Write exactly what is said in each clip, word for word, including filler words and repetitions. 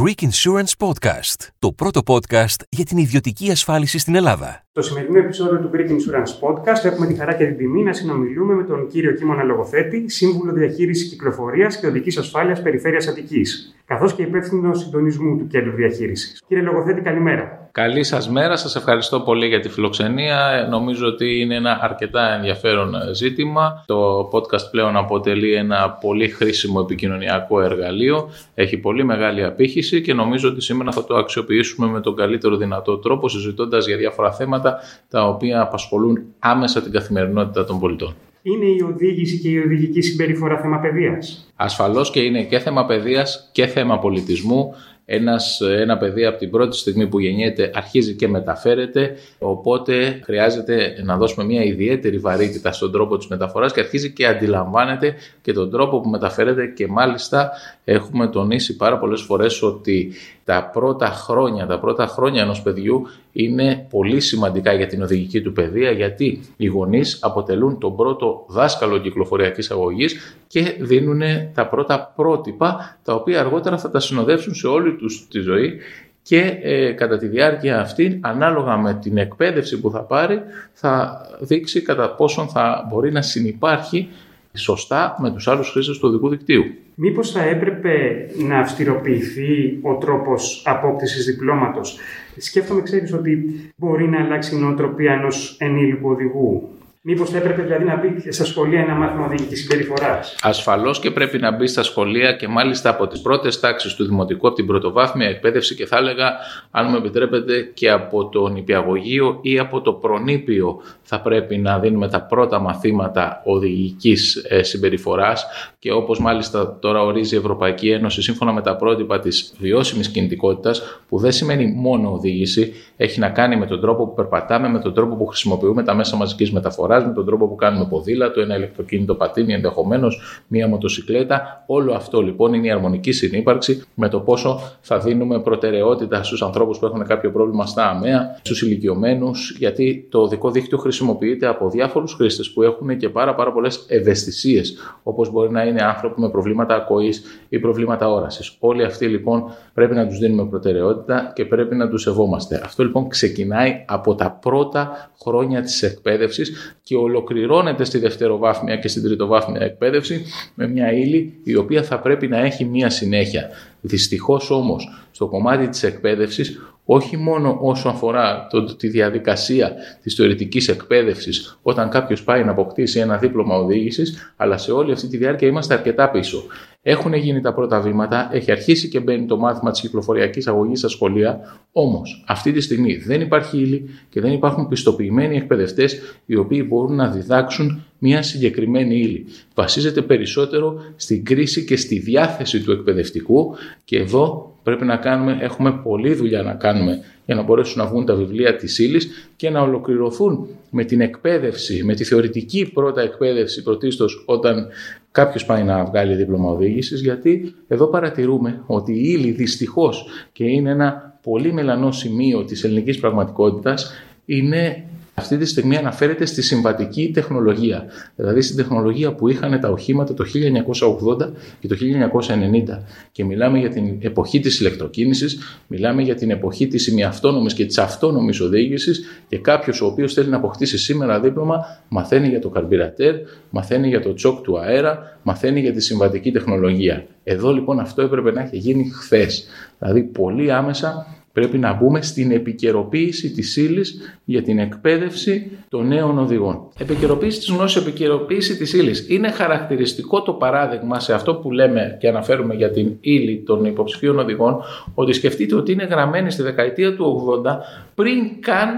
Greek Insurance Podcast, το πρώτο podcast για την ιδιωτική ασφάλιση στην Ελλάδα. Στο σημερινό επεισόδιο του Greek Insurance Podcast έχουμε τη χαρά και την τιμή να συνομιλούμε με τον κύριο Κίμωνα Λογοθέτη, Σύμβουλο Διαχείρισης Κυκλοφορίας και Οδικής Ασφάλειας Περιφέρειας Αττικής, καθώς και υπεύθυνο συντονισμού του Κέντρου Διαχείρισης. Κύριε Λογοθέτη, καλημέρα. Καλή σας μέρα, σας ευχαριστώ πολύ για τη φιλοξενία. Νομίζω ότι είναι ένα αρκετά ενδιαφέρον ζήτημα. Το podcast πλέον αποτελεί ένα πολύ χρήσιμο επικοινωνιακό εργαλείο. Έχει πολύ μεγάλη απήχηση και νομίζω ότι σήμερα θα το αξιοποιήσουμε με τον καλύτερο δυνατό τρόπο, συζητώντας για διάφορα θέματα τα οποία απασχολούν άμεσα την καθημερινότητα των πολιτών. Είναι η οδήγηση και η οδηγική συμπεριφορά θέμα παιδείας? Ασφαλώς και είναι και θέμα παιδείας και θέμα πολιτισμού. Ένας, ένα παιδί από την πρώτη στιγμή που γεννιέται αρχίζει και μεταφέρεται, οπότε χρειάζεται να δώσουμε μια ιδιαίτερη βαρύτητα στον τρόπο της μεταφοράς και αρχίζει και αντιλαμβάνεται και τον τρόπο που μεταφέρεται, και μάλιστα έχουμε τονίσει πάρα πολλές φορές ότι τα πρώτα χρόνια, τα πρώτα χρόνια ενός παιδιού είναι πολύ σημαντικά για την οδηγική του παιδεία, γιατί οι γονείς αποτελούν τον πρώτο δάσκαλο κυκλοφοριακής αγωγής και δίνουν τα πρώτα πρότυπα τα οποία αργότερα θα τα συνοδεύσουν σε όλη τους τη ζωή και ε, κατά τη διάρκεια αυτή, ανάλογα με την εκπαίδευση που θα πάρει, θα δείξει κατά πόσον θα μπορεί να συνυπάρχει σωστά με τους άλλους χρήστες του οδικού δικτύου. Μήπως θα έπρεπε να αυστηροποιηθεί ο τρόπος απόκτησης διπλώματος? Σκέφτομαι, ξέρεις, ότι μπορεί να αλλάξει η νοοτροπία ενός ενήλικου οδηγού. Μήπως θα έπρεπε δηλαδή να μπει στα σχολεία ένα μάθημα οδηγικής συμπεριφοράς? Ασφαλώς και πρέπει να μπει στα σχολεία και μάλιστα από τις πρώτες τάξεις του Δημοτικού, από την πρωτοβάθμια εκπαίδευση και θα έλεγα, αν μου επιτρέπετε, και από το νηπιαγωγείο ή από το προνήπιο θα πρέπει να δίνουμε τα πρώτα μαθήματα οδηγικής συμπεριφοράς, και όπως μάλιστα τώρα ορίζει η Ευρωπαϊκή Ένωση σύμφωνα με τα πρότυπα της βιώσιμης κινητικότητας, που δεν σημαίνει μόνο οδήγηση, έχει να κάνει με τον τρόπο που περπατάμε, με τον τρόπο που χρησιμοποιούμε τα μέσα μαζικής μεταφοράς, με τον τρόπο που κάνουμε ποδήλατο, ένα ηλεκτροκίνητο πατίνι, ενδεχομένως μία μοτοσυκλέτα. Όλο αυτό λοιπόν είναι η αρμονική συνύπαρξη με το πόσο θα δίνουμε προτεραιότητα στους ανθρώπους που έχουν κάποιο πρόβλημα στα αμαία, στους ηλικιωμένους, γιατί το οδικό δίκτυο χρησιμοποιείται από διάφορους χρήστες που έχουν και πάρα, πάρα πολλές ευαισθησίες, όπως μπορεί να είναι άνθρωποι με προβλήματα ακοής ή προβλήματα όρασης. Όλοι αυτοί λοιπόν πρέπει να τους δίνουμε προτεραιότητα και πρέπει να τους σεβόμαστε. Αυτό λοιπόν ξεκινάει από τα πρώτα χρόνια της εκπαίδευσης και ολοκληρώνεται στη δευτεροβάθμια και στην τριτοβάθμια εκπαίδευση με μια ύλη η οποία θα πρέπει να έχει μια συνέχεια. Δυστυχώς όμως στο κομμάτι της εκπαίδευσης, όχι μόνο όσο αφορά το, τη διαδικασία της θεωρητικής εκπαίδευσης όταν κάποιος πάει να αποκτήσει ένα δίπλωμα οδήγησης, αλλά σε όλη αυτή τη διάρκεια είμαστε αρκετά πίσω. Έχουν γίνει τα πρώτα βήματα, έχει αρχίσει και μπαίνει το μάθημα της κυκλοφοριακής αγωγής στα σχολεία, όμως αυτή τη στιγμή δεν υπάρχει ύλη και δεν υπάρχουν πιστοποιημένοι εκπαιδευτές οι οποίοι μπορούν να διδάξουν μια συγκεκριμένη ύλη. Βασίζεται περισσότερο στην κρίση και στη διάθεση του εκπαιδευτικού, και εδώ πρέπει να κάνουμε, έχουμε πολλή δουλειά να κάνουμε για να μπορέσουν να βγουν τα βιβλία της ύλης και να ολοκληρωθούν με την εκπαίδευση, με τη θεωρητική πρώτα εκπαίδευση πρωτίστως όταν κάποιος πάει να βγάλει δίπλωμα οδήγησης, γιατί εδώ παρατηρούμε ότι η ύλη δυστυχώς, και είναι ένα πολύ μελανό σημείο της ελληνικής πραγματικότητας, είναι αυτή τη στιγμή αναφέρεται στη συμβατική τεχνολογία, δηλαδή στην τεχνολογία που είχαν τα οχήματα το χίλια εννιακόσια ογδόντα και το χίλια εννιακόσια ενενήντα. Και μιλάμε για την εποχή της ηλεκτροκίνησης, μιλάμε για την εποχή της ημιαυτόνομης και της αυτόνομης οδήγησης, και κάποιος ο οποίος θέλει να αποκτήσει σήμερα δίπλωμα μαθαίνει για το καρμπυρατέρ, μαθαίνει για το τσόκ του αέρα, μαθαίνει για τη συμβατική τεχνολογία. Εδώ λοιπόν αυτό έπρεπε να έχει γίνει χθες, δηλαδή πολύ άμεσα. Πρέπει να μπούμε στην επικαιροποίηση της ύλης για την εκπαίδευση των νέων οδηγών. Επικαιροποίηση της γνώσης, επικαιροποίηση της ύλης. Είναι χαρακτηριστικό το παράδειγμα σε αυτό που λέμε και αναφέρουμε για την ύλη των υποψηφίων οδηγών, ότι σκεφτείτε ότι είναι γραμμένη στη δεκαετία του ογδόντα, πριν καν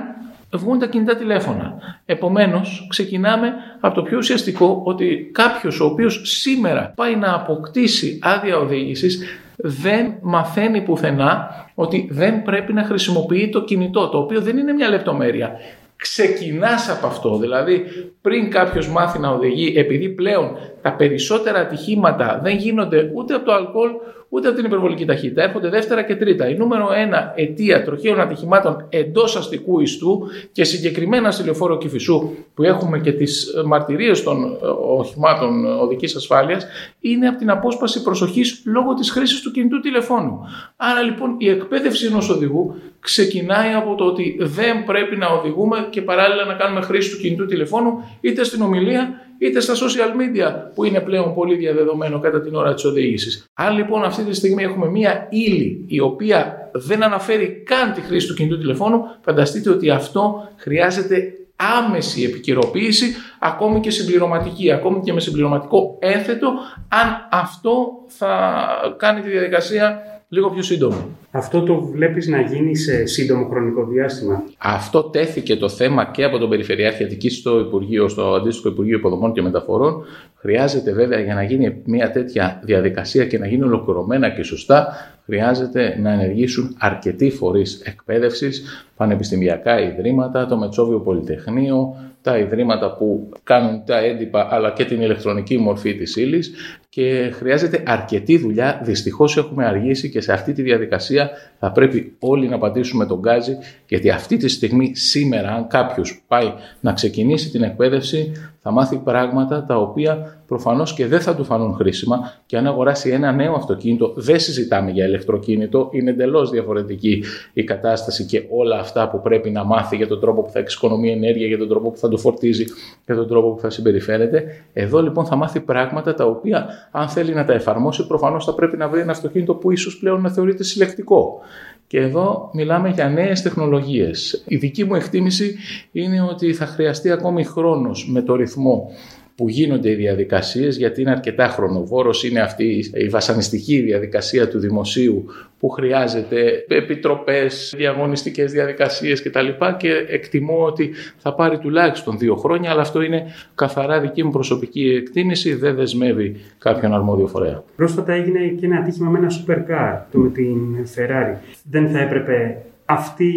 βγουν τα κινητά τηλέφωνα. Επομένως, ξεκινάμε από το πιο ουσιαστικό, ότι κάποιος ο οποίος σήμερα πάει να αποκτήσει άδεια οδήγησης δεν μαθαίνει πουθενά ότι δεν πρέπει να χρησιμοποιεί το κινητό, το οποίο δεν είναι μια λεπτομέρεια. Ξεκινάς από αυτό, δηλαδή πριν κάποιος μάθει να οδηγεί, επειδή πλέον τα περισσότερα ατυχήματα δεν γίνονται ούτε από το αλκοόλ, ούτε από την υπερβολική ταχύτητα. Έρχονται δεύτερα και τρίτα. Η νούμερο ένα αιτία τροχαίων ατυχημάτων εντός αστικού ιστού και συγκεκριμένα στη λεωφόρο Κηφισού, που έχουμε και τις μαρτυρίες των οχημάτων οδικής ασφάλειας, είναι από την απόσπαση προσοχής λόγω της χρήσης του κινητού τηλεφώνου. Άρα λοιπόν η εκπαίδευση ενός οδηγού ξεκινάει από το ότι δεν πρέπει να οδηγούμε και παράλληλα να κάνουμε χρήση του κινητού τηλεφώνου είτε στην ομιλία είτε στα social media, που είναι πλέον πολύ διαδεδομένο κατά την ώρα της οδήγησης. Αν λοιπόν αυτή τη στιγμή έχουμε μία ύλη η οποία δεν αναφέρει καν τη χρήση του κινητού τηλεφώνου, φανταστείτε ότι αυτό χρειάζεται άμεση επικαιροποίηση, ακόμη και συμπληρωματική, ακόμη και με συμπληρωματικό ένθετο, αν αυτό θα κάνει τη διαδικασία λίγο πιο σύντομο. Αυτό το βλέπεις να γίνει σε σύντομο χρονικό διάστημα? Αυτό τέθηκε το θέμα και από τον Περιφερειάρχη Αττικής στο Υπουργείο, στο αντίστοιχο Υπουργείο Υποδομών και Μεταφορών. Χρειάζεται βέβαια, για να γίνει μια τέτοια διαδικασία και να γίνει ολοκληρωμένα και σωστά, χρειάζεται να ενεργήσουν αρκετοί φορείς εκπαίδευσης, πανεπιστημιακά ιδρύματα, το Μετσόβιο Πολυτεχνείο, τα ιδρύματα που κάνουν τα έντυπα αλλά και την ηλεκτρονική μορφή της ύλης, και χρειάζεται αρκετή δουλειά. Δυστυχώς έχουμε αργήσει και σε αυτή τη διαδικασία θα πρέπει όλοι να πατήσουμε τον γκάζι, γιατί αυτή τη στιγμή σήμερα αν κάποιος πάει να ξεκινήσει την εκπαίδευση θα μάθει πράγματα τα οποία προφανώς και δεν θα του φανούν χρήσιμα, και αν αγοράσει ένα νέο αυτοκίνητο, δεν συζητάμε για ηλεκτροκίνητο, είναι εντελώς διαφορετική η κατάσταση και όλα αυτά που πρέπει να μάθει για τον τρόπο που θα εξοικονομεί ενέργεια, για τον τρόπο που θα το φορτίζει, για τον τρόπο που θα συμπεριφέρεται. Εδώ λοιπόν θα μάθει πράγματα τα οποία, αν θέλει να τα εφαρμόσει, προφανώς θα πρέπει να βρει ένα αυτοκίνητο που ίσως πλέον να θεωρείται συλλεκτικό. Και εδώ μιλάμε για νέες τεχνολογίες. Η δική μου εκτίμηση είναι ότι θα χρειαστεί ακόμη χρόνος με το ρυθμό που γίνονται οι διαδικασίες, γιατί είναι αρκετά χρονοβόρος. Είναι αυτή η βασανιστική διαδικασία του δημοσίου που χρειάζεται επιτροπές, διαγωνιστικές διαδικασίες κτλ. Και εκτιμώ ότι θα πάρει τουλάχιστον δύο χρόνια, αλλά αυτό είναι καθαρά δική μου προσωπική εκτίμηση, δεν δεσμεύει κάποιον αρμόδιο φορέα. Πρόσφατα έγινε και ένα ατύχημα με ένα supercar, το με την Ferrari. Δεν θα έπρεπε αυτοί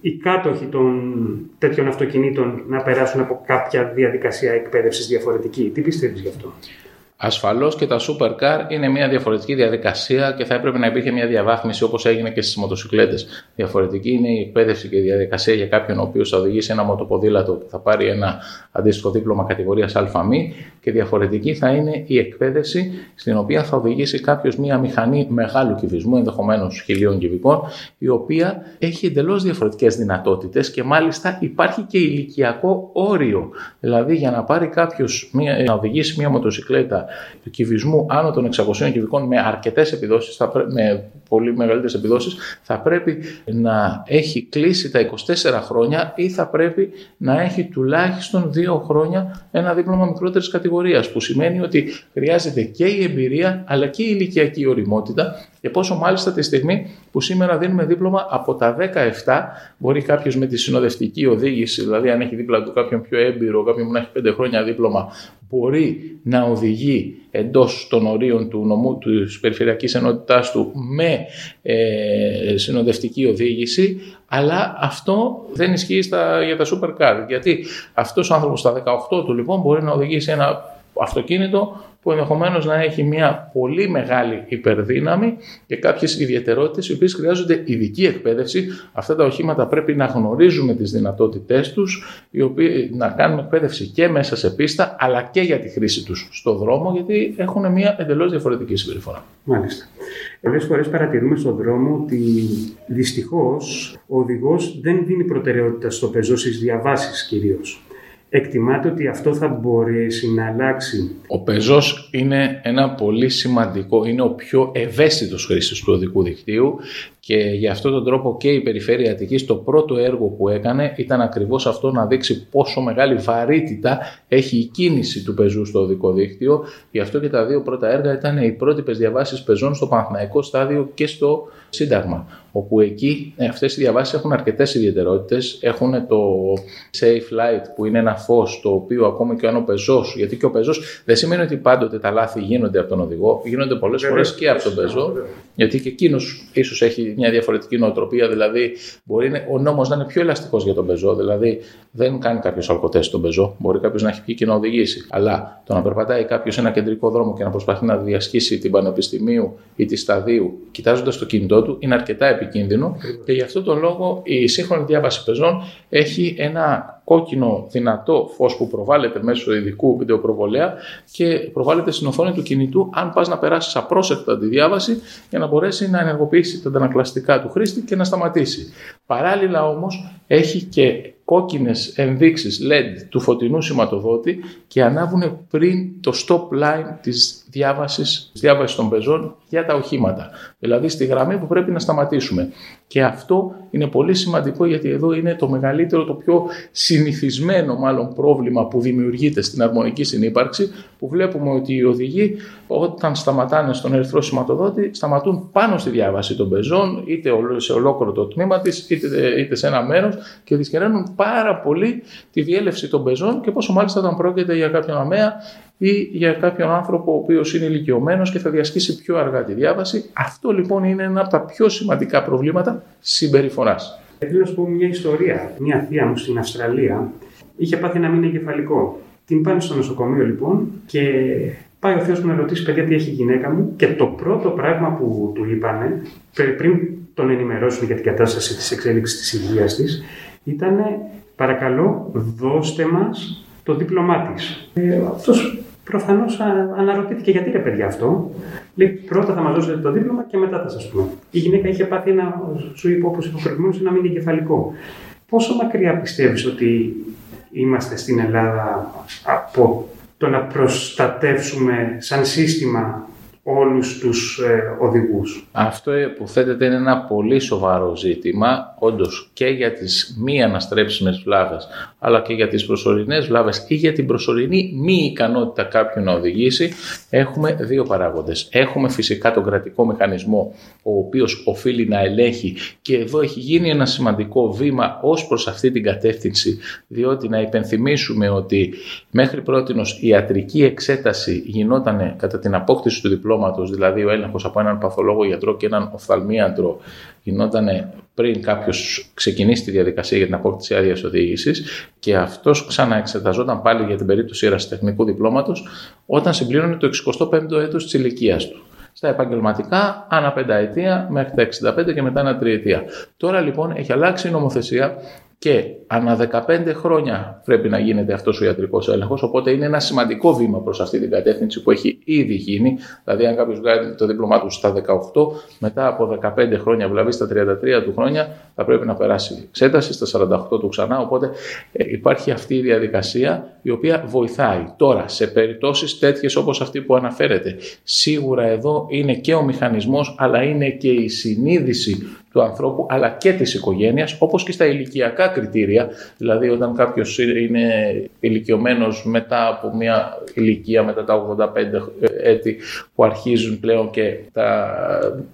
οι κάτοχοι των τέτοιων αυτοκινήτων να περάσουν από κάποια διαδικασία εκπαίδευσης διαφορετική? Τι πιστεύεις γι' αυτό? Ασφαλώς και τα supercar είναι μια διαφορετική διαδικασία και θα έπρεπε να υπήρχε μια διαβάθμιση, όπως έγινε και στις μοτοσυκλέτες. Διαφορετική είναι η εκπαίδευση και η διαδικασία για κάποιον ο οποίος θα οδηγήσει ένα μοτοποδήλατο και θα πάρει ένα αντίστοιχο δίπλωμα κατηγορίας ΑΜΗ, και διαφορετική θα είναι η εκπαίδευση στην οποία θα οδηγήσει κάποιος μια μηχανή μεγάλου κυβισμού, ενδεχομένως χιλίων κυβικών, η οποία έχει εντελώς διαφορετικές δυνατότητες και μάλιστα υπάρχει και ηλικιακό όριο. Δηλαδή, για να πάρει κάποιος να οδηγήσει μια μοτοσυκλέτα του κυβισμού άνω των εξακοσίων κυβικών με αρκετές επιδόσεις, θα πρέ... με πολύ μεγαλύτερες επιδόσεις, θα πρέπει να έχει κλείσει τα είκοσι τέσσερα χρόνια ή θα πρέπει να έχει τουλάχιστον δύο χρόνια ένα δίπλωμα μικρότερης κατηγορίας, που σημαίνει ότι χρειάζεται και η εμπειρία αλλά και η ηλικιακή ωριμότητα, και πόσο μάλιστα τη στιγμή που σήμερα δίνουμε δίπλωμα από τα δεκαεπτά, μπορεί κάποιος με τη συνοδευτική οδήγηση, δηλαδή αν έχει δίπλα του κάποιον πιο έμπειρο, κάποιον που να έχει πέντε χρόνια δίπλωμα, μπορεί να οδηγεί εντός των ορίων του νομού της περιφερειακής ενότητάς του με ε, συνοδευτική οδήγηση, αλλά αυτό δεν ισχύει στα, για τα supercar, γιατί αυτός ο άνθρωπος στα δεκαοκτώ του λοιπόν μπορεί να οδηγήσει ένα αυτοκίνητο που ενδεχομένως να έχει μια πολύ μεγάλη υπερδύναμη και κάποιες ιδιαιτερότητες οι οποίες χρειάζονται ειδική εκπαίδευση. Αυτά τα οχήματα πρέπει να γνωρίζουμε τις δυνατότητές τους, οι οποίοι να κάνουμε εκπαίδευση και μέσα σε πίστα αλλά και για τη χρήση τους στο δρόμο, γιατί έχουν μια εντελώς διαφορετική συμπεριφορά. Μάλιστα. Πολλές φορές παρατηρούμε στον δρόμο ότι δυστυχώς ο οδηγός δεν δίνει προτεραιότητα στο πεζό στις διαβάσεις κυρίως. Εκτιμάται ότι αυτό θα μπορέσει να αλλάξει? Ο πεζός είναι ένα πολύ σημαντικό, είναι ο πιο ευαίσθητος χρήστης του οδικού δικτύου, και γι' αυτόν τον τρόπο και η Περιφέρεια Αττικής το πρώτο έργο που έκανε ήταν ακριβώς αυτό, να δείξει πόσο μεγάλη βαρύτητα έχει η κίνηση του πεζού στο οδικό δίκτυο. Γι' αυτό και τα δύο πρώτα έργα ήταν οι πρότυπες διαβάσεις πεζών στο Παναγναϊκό Στάδιο και στο Σύνταγμα, όπου εκεί αυτές οι διαβάσεις έχουν αρκετές ιδιαιτερότητες. Έχουν το Safe Light, που είναι ένα φως το οποίο ακόμη και αν ο πεζός, γιατί και ο πεζός δεν σημαίνει ότι πάντοτε τα λάθη γίνονται από τον οδηγό, γίνονται πολλές φορές και από τον πεζό, γιατί και εκείνος ίσως έχει μια διαφορετική νοοτροπία. Δηλαδή, μπορεί ο νόμος να είναι πιο ελαστικός για τον πεζό. Δηλαδή, δεν κάνει κάποιος αλκοτέστ στον πεζό. Μπορεί κάποιος να έχει πιει και να οδηγήσει. Αλλά το να περπατάει κάποιος σε ένα κεντρικό δρόμο και να προσπαθεί να διασχίσει την Πανεπιστημίου ή τη Σταδίου, κοιτάζοντας το κινητό του, είναι αρκετά επικίνδυνο. Και γι' αυτό τον λόγο η σύγχρονη διάβαση πεζών έχει ένα κόκκινο δυνατό φως που προβάλλεται μέσω ειδικού βιντεοπροβολέα και προβάλλεται στην οθόνη του κινητού αν πας να περάσεις απρόσεκτα τη διάβαση για να μπορέσει να ενεργοποιήσει τα αντανακλαστικά του χρήστη και να σταματήσει. Παράλληλα όμως έχει και κόκκινες ενδείξεις ελ ι ντι του φωτεινού σηματοδότη και ανάβουν πριν το stop line της διάβασης, της διάβασης των πεζών για τα οχήματα. Δηλαδή στη γραμμή που πρέπει να σταματήσουμε. Και αυτό είναι πολύ σημαντικό γιατί εδώ είναι το μεγαλύτερο, το πιο συνηθισμένο μάλλον πρόβλημα που δημιουργείται στην αρμονική συνύπαρξη, που βλέπουμε ότι οι οδηγοί όταν σταματάνε στον ερυθρό σηματοδότη σταματούν πάνω στη διάβαση των πεζών, είτε σε ολόκληρο το τμήμα της, είτε, είτε σε ένα μέρος και δυσκεραίνουν πάρα πολύ τη διέλευση των πεζών και πόσο μάλιστα όταν πρόκειται για κάποιον αμαία ή για κάποιον άνθρωπο ο οποίος είναι ηλικιωμένος και θα διασχίσει πιο αργά τη διάβαση. Αυτό λοιπόν είναι ένα από τα πιο σημαντικά προβλήματα συμπεριφοράς. Θέλω να πω μια ιστορία. Μια θεία μου στην Αυστραλία είχε πάθει ένα μήνα εγκεφαλικό. Την πάνε στο νοσοκομείο λοιπόν και πάει ο θείος μου να ρωτήσει: παιδιά, τι έχει η γυναίκα μου. Και το πρώτο πράγμα που του είπανε, πριν τον ενημερώσουν για την κατάσταση της εξέλιξης της υγείας της, ήταν: παρακαλώ, δώστε μας το δίπλωμά της. Ε, αυτός προφανώς αναρωτήθηκε: γιατί ρε παιδιά αυτό. Λέει: πρώτα θα μας δώσετε το δίπλωμα και μετά θα σας πούμε. Η γυναίκα είχε πάθει ένα, σου είπα όπως είπα προηγουμένως, ένα μήνυμα εγκεφαλικό. Πόσο μακριά πιστεύεις ότι είμαστε στην Ελλάδα από το να προστατεύσουμε σαν σύστημα όλους τους ε, οδηγούς? Αυτό που θέτεται είναι ένα πολύ σοβαρό ζήτημα, όντως και για τις μη αναστρέψιμες βλάβες, αλλά και για τις προσωρινές βλάβες ή για την προσωρινή μη ικανότητα κάποιου να οδηγήσει, έχουμε δύο παράγοντες. Έχουμε φυσικά τον κρατικό μηχανισμό, ο οποίος οφείλει να ελέγχει και εδώ έχει γίνει ένα σημαντικό βήμα ως προς αυτή την κατεύθυνση, διότι να υπενθυμίσουμε ότι μέχρι πρότινος η ιατρική εξέταση γινόταν κατά την απόκτηση του διπλώματος. Δηλαδή, ο έλεγχος από έναν παθολόγο γιατρό και έναν οφθαλμίατρο γινόταν πριν κάποιος ξεκινήσει τη διαδικασία για την απόκτηση άδειας οδήγησης και αυτός ξαναεξεταζόταν πάλι για την περίπτωση ερασιτεχνικού διπλώματος όταν συμπλήρωνε το εξηκοστό πέμπτο έτος της ηλικίας του. Στα επαγγελματικά, ανά πενταετία μέχρι τα εξήντα πέντε και μετά ανά τριετία. Τώρα λοιπόν έχει αλλάξει η νομοθεσία. Και ανά δεκαπέντε χρόνια πρέπει να γίνεται αυτός ο ιατρικός έλεγχος, οπότε είναι ένα σημαντικό βήμα προς αυτή την κατεύθυνση που έχει ήδη γίνει. Δηλαδή, αν κάποιος βγάλει το δίπλωμά του στα δεκαοκτώ, μετά από δεκαπέντε χρόνια, δηλαδή στα τριάντα τρία του χρόνια, θα πρέπει να περάσει εξέταση, στα σαράντα οκτώ του ξανά. Οπότε υπάρχει αυτή η διαδικασία η οποία βοηθάει. Τώρα, σε περιπτώσεις τέτοιες όπως αυτή που αναφέρεται, σίγουρα εδώ είναι και ο μηχανισμός, αλλά είναι και η συνείδηση του ανθρώπου αλλά και της οικογένειας, όπως και στα ηλικιακά κριτήρια. Δηλαδή, όταν κάποιος είναι ηλικιωμένος μετά από μια ηλικία, μετά τα ογδόντα πέντε έτη, που αρχίζουν πλέον και τα,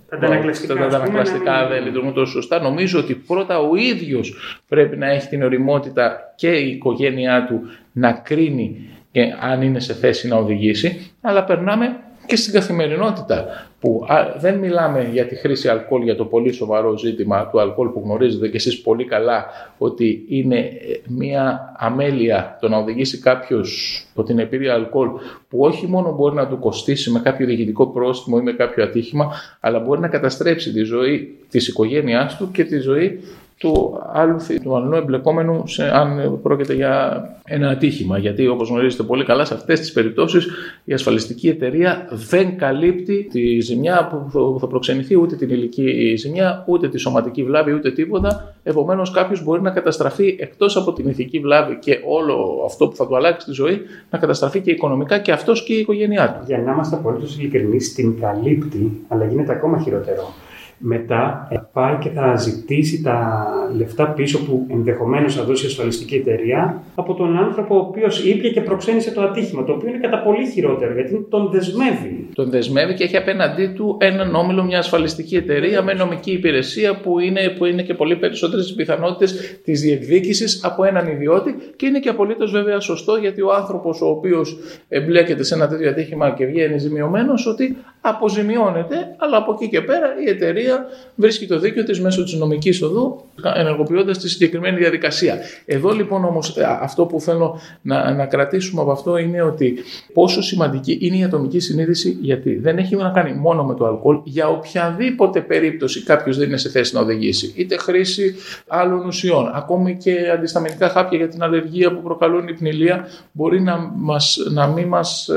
τα αντανακλαστικά, τα αντανακλαστικά δεν λειτουργούν τόσο σωστά, νομίζω ότι πρώτα ο ίδιος πρέπει να έχει την ωριμότητα και η οικογένειά του να κρίνει και αν είναι σε θέση να οδηγήσει, αλλά περνάμε και στην καθημερινότητα, που δεν μιλάμε για τη χρήση αλκοόλ, για το πολύ σοβαρό ζήτημα του αλκοόλ που γνωρίζετε και εσείς πολύ καλά ότι είναι μια αμέλεια το να οδηγήσει κάποιος από την επίρρεια αλκοόλ, που όχι μόνο μπορεί να του κοστίσει με κάποιο διοικητικό πρόστιμο ή με κάποιο ατύχημα, αλλά μπορεί να καταστρέψει τη ζωή της οικογένειάς του και τη ζωή του άλλου, του αλλού εμπλεκόμενου σε, αν πρόκειται για ένα ατύχημα. Γιατί όπως γνωρίζετε πολύ καλά, σε αυτές τις περιπτώσεις η ασφαλιστική εταιρεία δεν καλύπτει τη ζημιά που θα προξενηθεί, ούτε την ηλική ζημιά, ούτε τη σωματική βλάβη, ούτε τίποτα. Επομένως, κάποιος μπορεί να καταστραφεί, εκτός από την ηθική βλάβη και όλο αυτό που θα του αλλάξει τη ζωή, να καταστραφεί και οικονομικά και αυτός και η οικογένειά του. Για να είμαστε απολύτως ειλικρινείς, την καλύπτει, αλλά γίνεται ακόμα χειρότερο. Μετά πάει και θα ζητήσει τα λεφτά πίσω που ενδεχομένως θα δώσει η ασφαλιστική εταιρεία από τον άνθρωπο ο οποίος ήπια και προξένησε το ατύχημα, το οποίο είναι κατά πολύ χειρότερο γιατί τον δεσμεύει. τον δεσμεύει και έχει απέναντί του έναν όμιλο, μια ασφαλιστική εταιρεία με νομική υπηρεσία που είναι, που είναι και πολύ περισσότερες πιθανότητες της διεκδίκησης από έναν ιδιώτη και είναι και απολύτως βέβαια σωστό γιατί ο άνθρωπος ο οποίος εμπλέκεται σε ένα τέτοιο ατύχημα και βγαίνει ζημιωμένος ότι αποζημιώνεται, αλλά από εκεί και πέρα η εταιρεία βρίσκει το δίκαιο της μέσω της νομικής οδού ενεργοποιώντας τη συγκεκριμένη διαδικασία. Εδώ λοιπόν όμως αυτό που θέλω να, να κρατήσουμε από αυτό είναι ότι πόσο σημαντική είναι η ατομική συνείδηση, γιατί δεν έχει να κάνει μόνο με το αλκοόλ, για οποιαδήποτε περίπτωση κάποιος δεν είναι σε θέση να οδηγήσει, είτε χρήση άλλων ουσιών, ακόμη και αντισταμινικά χάπια για την αλλεργία που προκαλούν η πνηλία, μπορεί να, μας, να, μην, μας,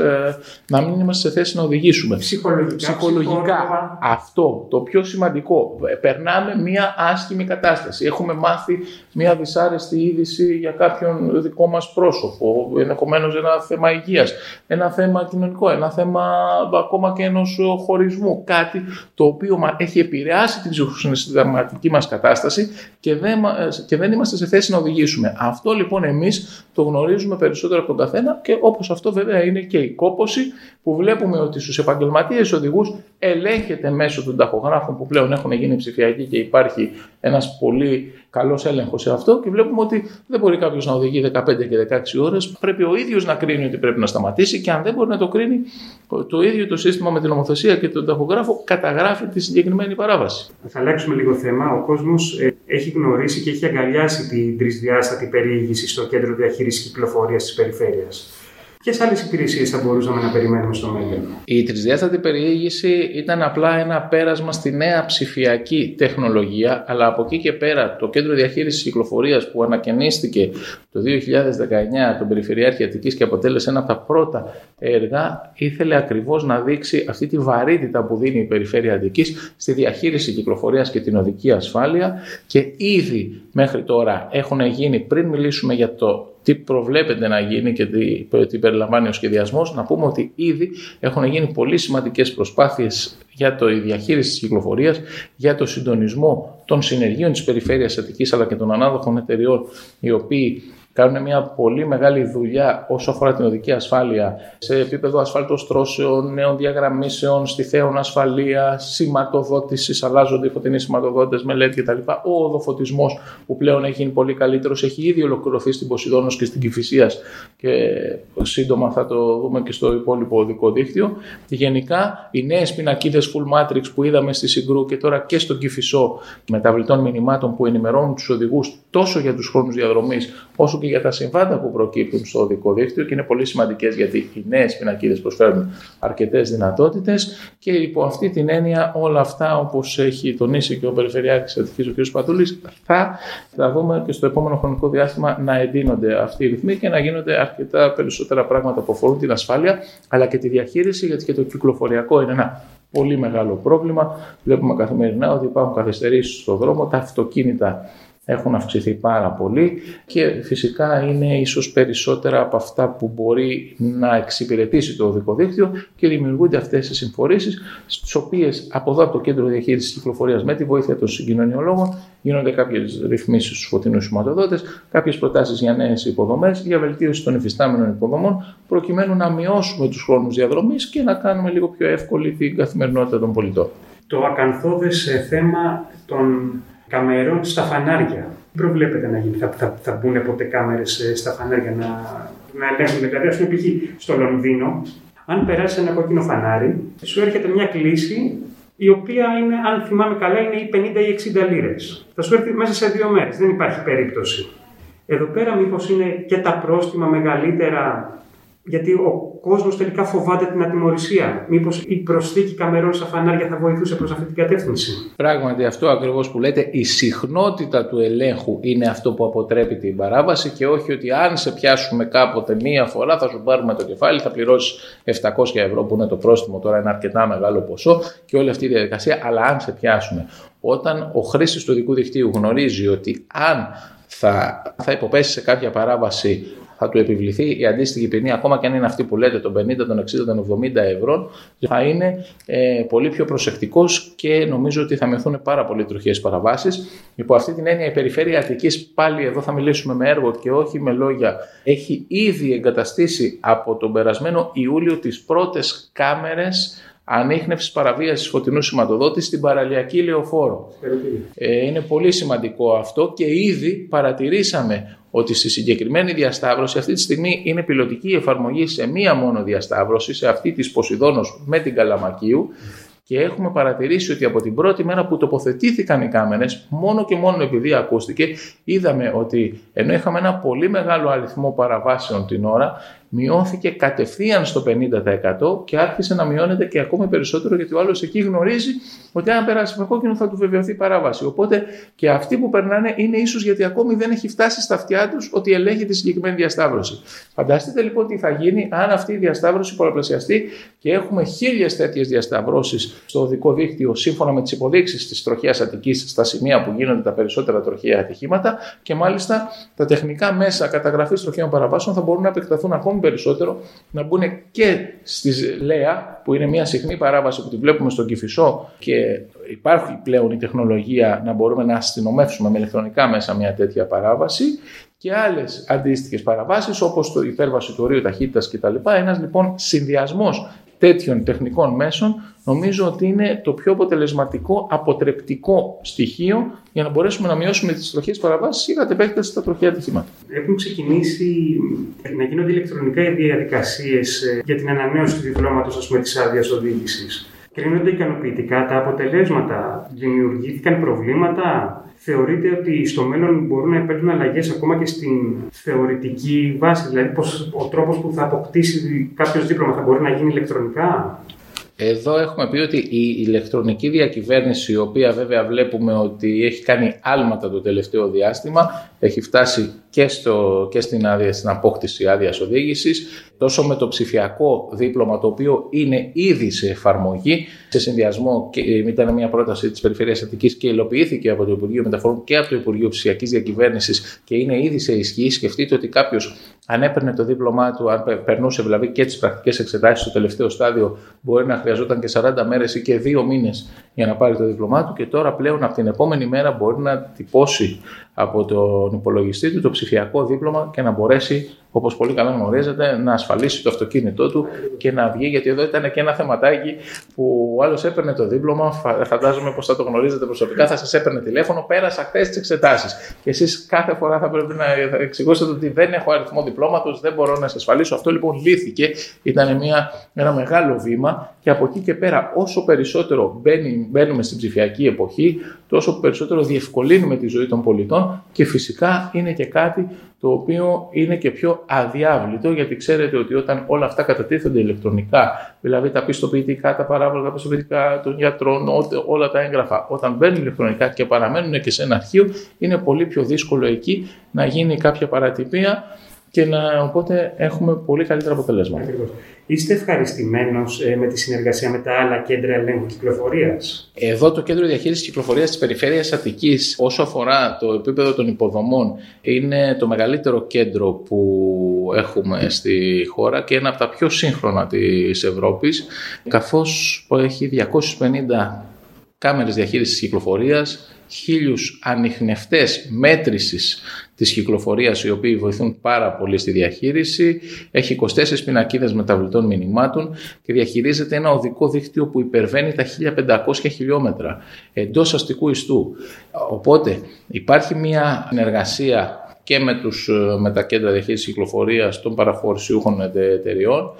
να μην είμαστε σε θέση να οδηγήσουμε. Ψυχολογικά. Ψυχολογικά. Αυτό το πιο σημαντικό. Περνάμε μια άσχημη κατάσταση. Έχουμε μάθει μια δυσάρεστη είδηση για κάποιον δικό μας πρόσωπο, ενδεχομένως ένα θέμα υγείας, ένα θέμα κοινωνικό, ένα θέμα ακόμα και ενός χωρισμού. Κάτι το οποίο έχει επηρεάσει την ψυχοσυναισθηματική μας κατάσταση και δεν, και δεν είμαστε σε θέση να οδηγήσουμε. Αυτό λοιπόν εμείς το γνωρίζουμε περισσότερο από τον καθένα και όπως αυτό βέβαια είναι και η κόπωση που βλέπουμε ότι στους επαγγελματίες οδηγούς ελέγχεται μέσω των ταχογράφων που πλέον έχουν γίνει ψηφιακοί και υπάρχει ένας πολύ καλός έλεγχος σε αυτό και βλέπουμε ότι δεν μπορεί κάποιος να οδηγεί δεκαπέντε και δεκαέξι ώρες. Πρέπει ο ίδιος να κρίνει ότι πρέπει να σταματήσει και αν δεν μπορεί να το κρίνει το ίδιο το σύστημα με την νομοθεσία και τον ταχογράφο καταγράφει τη συγκεκριμένη παράβαση. Θα αλλάξουμε λίγο θέμα. Ο κόσμος ε, έχει γνωρίσει και έχει αγκαλιάσει την τρισδιάστατη περιήγηση στο Κέντρο Διαχείρισης Κυκλοφορίας της Περιφέρειας. Ποιες άλλες υπηρεσίες θα μπορούσαμε να περιμένουμε στο μέλλον? Η τρισδιάστατη περιήγηση ήταν απλά ένα πέρασμα στη νέα ψηφιακή τεχνολογία, αλλά από εκεί και πέρα το Κέντρο Διαχείρισης Κυκλοφορίας που ανακαινίστηκε το δύο χιλιάδες δεκαεννιά τον Περιφερειάρχη Αττικής και αποτέλεσε ένα από τα πρώτα έργα, ήθελε ακριβώς να δείξει αυτή τη βαρύτητα που δίνει η Περιφέρεια Αττικής στη διαχείριση κυκλοφορίας και την οδική ασφάλεια και ήδη μέχρι τώρα έχουν γίνει, πριν μιλήσουμε για το τι προβλέπεται να γίνει και τι, τι περιλαμβάνει ο σχεδιασμός, να πούμε ότι ήδη έχουν γίνει πολύ σημαντικές προσπάθειες για τη διαχείριση της κυκλοφορίας, για το συντονισμό των συνεργείων της Περιφέρειας Αττικής αλλά και των ανάδοχων εταιριών, οι οποίοι κάνουν μια πολύ μεγάλη δουλειά όσο αφορά την οδική ασφάλεια σε επίπεδο ασφαλτοστρώσεων, νέων διαγραμμίσεων, στιθέων ασφαλεία, σηματοδότησης, αλλάζονται οι φωτεινοί σηματοδότες, μελέτη κτλ. Ο οδοφωτισμός που πλέον έχει γίνει πολύ καλύτερος, έχει ήδη ολοκληρωθεί στην Ποσειδώνος και στην Κηφισίας και σύντομα θα το δούμε και στο υπόλοιπο οδικό δίκτυο. Γενικά, οι νέες πινακίδες full matrix που είδαμε στη Συγγρού και τώρα και στον Κηφισό μεταβλητών μηνυμάτων που ενημερώνουν τους οδηγούς τόσο για τους χρόνους διαδρομής όσο και για τα συμβάντα που προκύπτουν στο οδικό δίκτυο και είναι πολύ σημαντικές γιατί οι νέες πινακίδες προσφέρουν αρκετές δυνατότητες και υπό αυτή την έννοια όλα αυτά όπως έχει τονίσει και ο Περιφερειάρχης Αττικής ο κ. Πατούλης θα τα δούμε και στο επόμενο χρονικό διάστημα να εντείνονται αυτοί οι ρυθμοί και να γίνονται αρκετά περισσότερα πράγματα που αφορούν την ασφάλεια αλλά και τη διαχείριση γιατί και το κυκλοφοριακό είναι ένα πολύ μεγάλο πρόβλημα. Βλέπουμε καθημερινά ότι υπάρχουν καθυστερήσεις στον δρόμο, τα αυτοκίνητα έχουν αυξηθεί πάρα πολύ και φυσικά είναι ίσως περισσότερα από αυτά που μπορεί να εξυπηρετήσει το οδικό δίκτυο και δημιουργούνται αυτές οι συμφορήσεις, στις οποίες από εδώ από το Κέντρο Διαχείρισης Κυκλοφορίας με τη βοήθεια των συγκοινωνιολόγων γίνονται κάποιες ρυθμίσεις στους φωτεινούς σηματοδότες, κάποιες προτάσεις για νέες υποδομές, για βελτίωση των υφιστάμενων υποδομών, προκειμένου να μειώσουμε τους χρόνους διαδρομής και να κάνουμε λίγο πιο εύκολη την καθημερινότητα των πολιτών. Το ακαθόδες θέμα των καμερών στα φανάρια. Προβλέπετε να γίνει, θα, θα, θα μπουν ποτέ κάμερες στα φανάρια να, να ελέγχουν? Δηλαδή, ας πούμε, π.χ. στο Λονδίνο, αν περάσει ένα κόκκινο φανάρι, σου έρχεται μια κλήση, η οποία είναι, αν θυμάμαι καλά, είναι ή πενήντα ή εξήντα λίρες. Θα σου έρθει μέσα σε δύο μέρες, δεν υπάρχει περίπτωση. Εδώ πέρα, μήπως είναι και τα πρόστιμα μεγαλύτερα, γιατί ο κόσμος τελικά φοβάται την ατιμωρησία? Μήπως η προσθήκη καμερών στα φανάρια θα βοηθούσε προς αυτή την κατεύθυνση? Πράγματι, αυτό ακριβώς που λέτε, η συχνότητα του ελέγχου είναι αυτό που αποτρέπει την παράβαση και όχι ότι αν σε πιάσουμε κάποτε μία φορά θα σου πάρουμε το κεφάλι, θα πληρώσεις επτακόσια ευρώ που είναι το πρόστιμο, τώρα είναι αρκετά μεγάλο ποσό και όλη αυτή η διαδικασία. Αλλά αν σε πιάσουμε, όταν ο χρήστης του οδικού δικτύου γνωρίζει ότι αν θα, θα υποπέσει σε κάποια παράβαση, θα του επιβληθεί η αντίστοιχη ποινή, ακόμα και αν είναι αυτή που λέτε των πενήντα, των εξήντα, των εβδομήντα ευρώ, θα είναι ε, πολύ πιο προσεκτικός και νομίζω ότι θα μειωθούν πάρα πολύ τροχιές παραβάσεις. Υπό αυτή την έννοια, η Περιφέρεια Αττικής, πάλι εδώ θα μιλήσουμε με έργο και όχι με λόγια, έχει ήδη εγκαταστήσει από τον περασμένο Ιούλιο τις πρώτες κάμερες ανίχνευσης παραβίασης φωτεινού σηματοδότη στην παραλιακή λεωφόρο. Ε, είναι πολύ σημαντικό αυτό και ήδη παρατηρήσαμε ότι στη συγκεκριμένη διασταύρωση, αυτή τη στιγμή είναι πιλωτική εφαρμογή σε μία μόνο διασταύρωση, σε αυτή της Ποσειδώνος με την Καλαμακίου, και έχουμε παρατηρήσει ότι από την πρώτη μέρα που τοποθετήθηκαν οι κάμερες, μόνο και μόνο επειδή ακούστηκε, είδαμε ότι ενώ είχαμε ένα πολύ μεγάλο αριθμό παραβάσεων την ώρα, μειώθηκε κατευθείαν στο πενήντα τοις εκατό και άρχισε να μειώνεται και ακόμη περισσότερο, γιατί ο άλλος εκεί γνωρίζει ότι αν περάσει με κόκκινο θα του βεβαιωθεί παράβαση. Οπότε και αυτοί που περνάνε είναι ίσως γιατί ακόμη δεν έχει φτάσει στα αυτιά τους ότι ελέγχει τη συγκεκριμένη διασταύρωση. Φανταστείτε λοιπόν τι θα γίνει αν αυτή η διασταύρωση πολλαπλασιαστεί και έχουμε χίλιες τέτοιες διασταυρώσεις στο οδικό δίκτυο, σύμφωνα με τις υποδείξεις της τροχιάς Αττικής, στα σημεία που γίνονται τα περισσότερα τροχαία ατυχήματα, και μάλιστα τα τεχνικά μέσα καταγραφής τροχαίων παραβάσεων θα μπορούν να επεκταθούν ακόμη περισσότερο, να μπουν και στη ΛΕΑ, που είναι μια συχνή παράβαση που τη βλέπουμε στον Κηφισό, και υπάρχει πλέον η τεχνολογία να μπορούμε να αστυνομεύσουμε με ηλεκτρονικά μέσα μια τέτοια παράβαση, και άλλες αντίστοιχες παραβάσεις όπως το υπέρβαση του ορίου ταχύτητας κτλ. Ένας λοιπόν συνδυασμός τέτοιων τεχνικών μέσων νομίζω ότι είναι το πιο αποτελεσματικό αποτρεπτικό στοιχείο για να μπορέσουμε να μειώσουμε τις τροχαίες παραβάσεις ή κατ' επέκταση στα τροχαία ατυχήματα. Έχουν ξεκινήσει να γίνονται ηλεκτρονικά οι διαδικασίες για την ανανέωση του διπλώματος της άδειας οδήγησης. Κρίνονται ικανοποιητικά τα αποτελέσματα, δημιουργήθηκαν προβλήματα. Θεωρείτε ότι στο μέλλον μπορούν να υπάρξουν αλλαγές ακόμα και στην θεωρητική βάση, δηλαδή πως ο τρόπος που θα αποκτήσει κάποιος δίπλωμα θα μπορεί να γίνει ηλεκτρονικά? Εδώ έχουμε πει ότι η ηλεκτρονική διακυβέρνηση, η οποία βέβαια βλέπουμε ότι έχει κάνει άλματα το τελευταίο διάστημα, έχει φτάσει και, στο, και στην, άδεια, στην απόκτηση άδειας οδήγησης, τόσο με το ψηφιακό δίπλωμα, το οποίο είναι ήδη σε εφαρμογή, σε συνδυασμό, και ήταν μια πρόταση της Περιφέρειας Αττικής και υλοποιήθηκε από το Υπουργείο Μεταφορών και από το Υπουργείο Ψηφιακής Διακυβέρνησης και είναι ήδη σε ισχύ. Σκεφτείτε ότι κάποιος, αν έπαιρνε το δίπλωμά του, αν περνούσε δηλαδή και τις πρακτικές εξετάσεις στο τελευταίο στάδιο, μπορεί να χρειαζόταν και σαράντα μέρες ή και δύο μήνες για να πάρει το δίπλωμά του, και τώρα πλέον από την επόμενη μέρα μπορεί να τυπώσει από τον υπολογιστή του το ψηφιακό δίπλωμα και να μπορέσει, όπως πολύ καλά γνωρίζετε, να ασφαλίσει το αυτοκίνητό του και να βγει. Γιατί εδώ ήταν και ένα θεματάκι που ο άλλος έπαιρνε το δίπλωμα. Φαντάζομαι πως θα το γνωρίζετε προσωπικά. Θα σας έπαιρνε τηλέφωνο, πέρασα χθες τις εξετάσεις. Και εσείς κάθε φορά θα πρέπει να εξηγούσετε ότι δεν έχω αριθμό διπλώματος, δεν μπορώ να σας ασφαλίσω. Αυτό λοιπόν λύθηκε. Ήταν μια, ένα μεγάλο βήμα. Και από εκεί και πέρα, όσο περισσότερο μπαίνει, μπαίνουμε στην ψηφιακή εποχή, τόσο περισσότερο διευκολύνουμε τη ζωή των πολιτών, και φυσικά είναι και κάτι το οποίο είναι και πιο αδιάβλητο, γιατί ξέρετε ότι όταν όλα αυτά κατατίθενται ηλεκτρονικά, δηλαδή τα πιστοποιητικά, τα παράβολα, τα πιστοποιητικά των γιατρών, όλα τα έγγραφα, όταν μπαίνουν ηλεκτρονικά και παραμένουν και σε ένα αρχείο, είναι πολύ πιο δύσκολο εκεί να γίνει κάποια παρατυπία και να, οπότε έχουμε πολύ καλύτερα αποτελέσματα. Είστε ευχαριστημένος με τη συνεργασία με τα άλλα κέντρα ελέγχου κυκλοφορίας? Εδώ το Κέντρο Διαχείρισης Κυκλοφορίας της Περιφέρειας Αττικής, όσο αφορά το επίπεδο των υποδομών, είναι το μεγαλύτερο κέντρο που έχουμε στη χώρα και ένα από τα πιο σύγχρονα της Ευρώπης, καθώς έχει διακόσιες πενήντα κάμερες διαχείρισης κυκλοφορίας, χίλιους ανιχνευτές μέτρησης της κυκλοφορίας, οι οποίοι βοηθούν πάρα πολύ στη διαχείριση. Έχει είκοσι τέσσερις πινακίδες μεταβλητών μηνυμάτων και διαχειρίζεται ένα οδικό δίκτυο που υπερβαίνει τα χίλια πεντακόσια χιλιόμετρα εντός αστικού ιστού. Οπότε υπάρχει μια συνεργασία και με, τους, με τα κέντρα διαχείρισης κυκλοφορίας των παραχωρησιούχων εταιριών.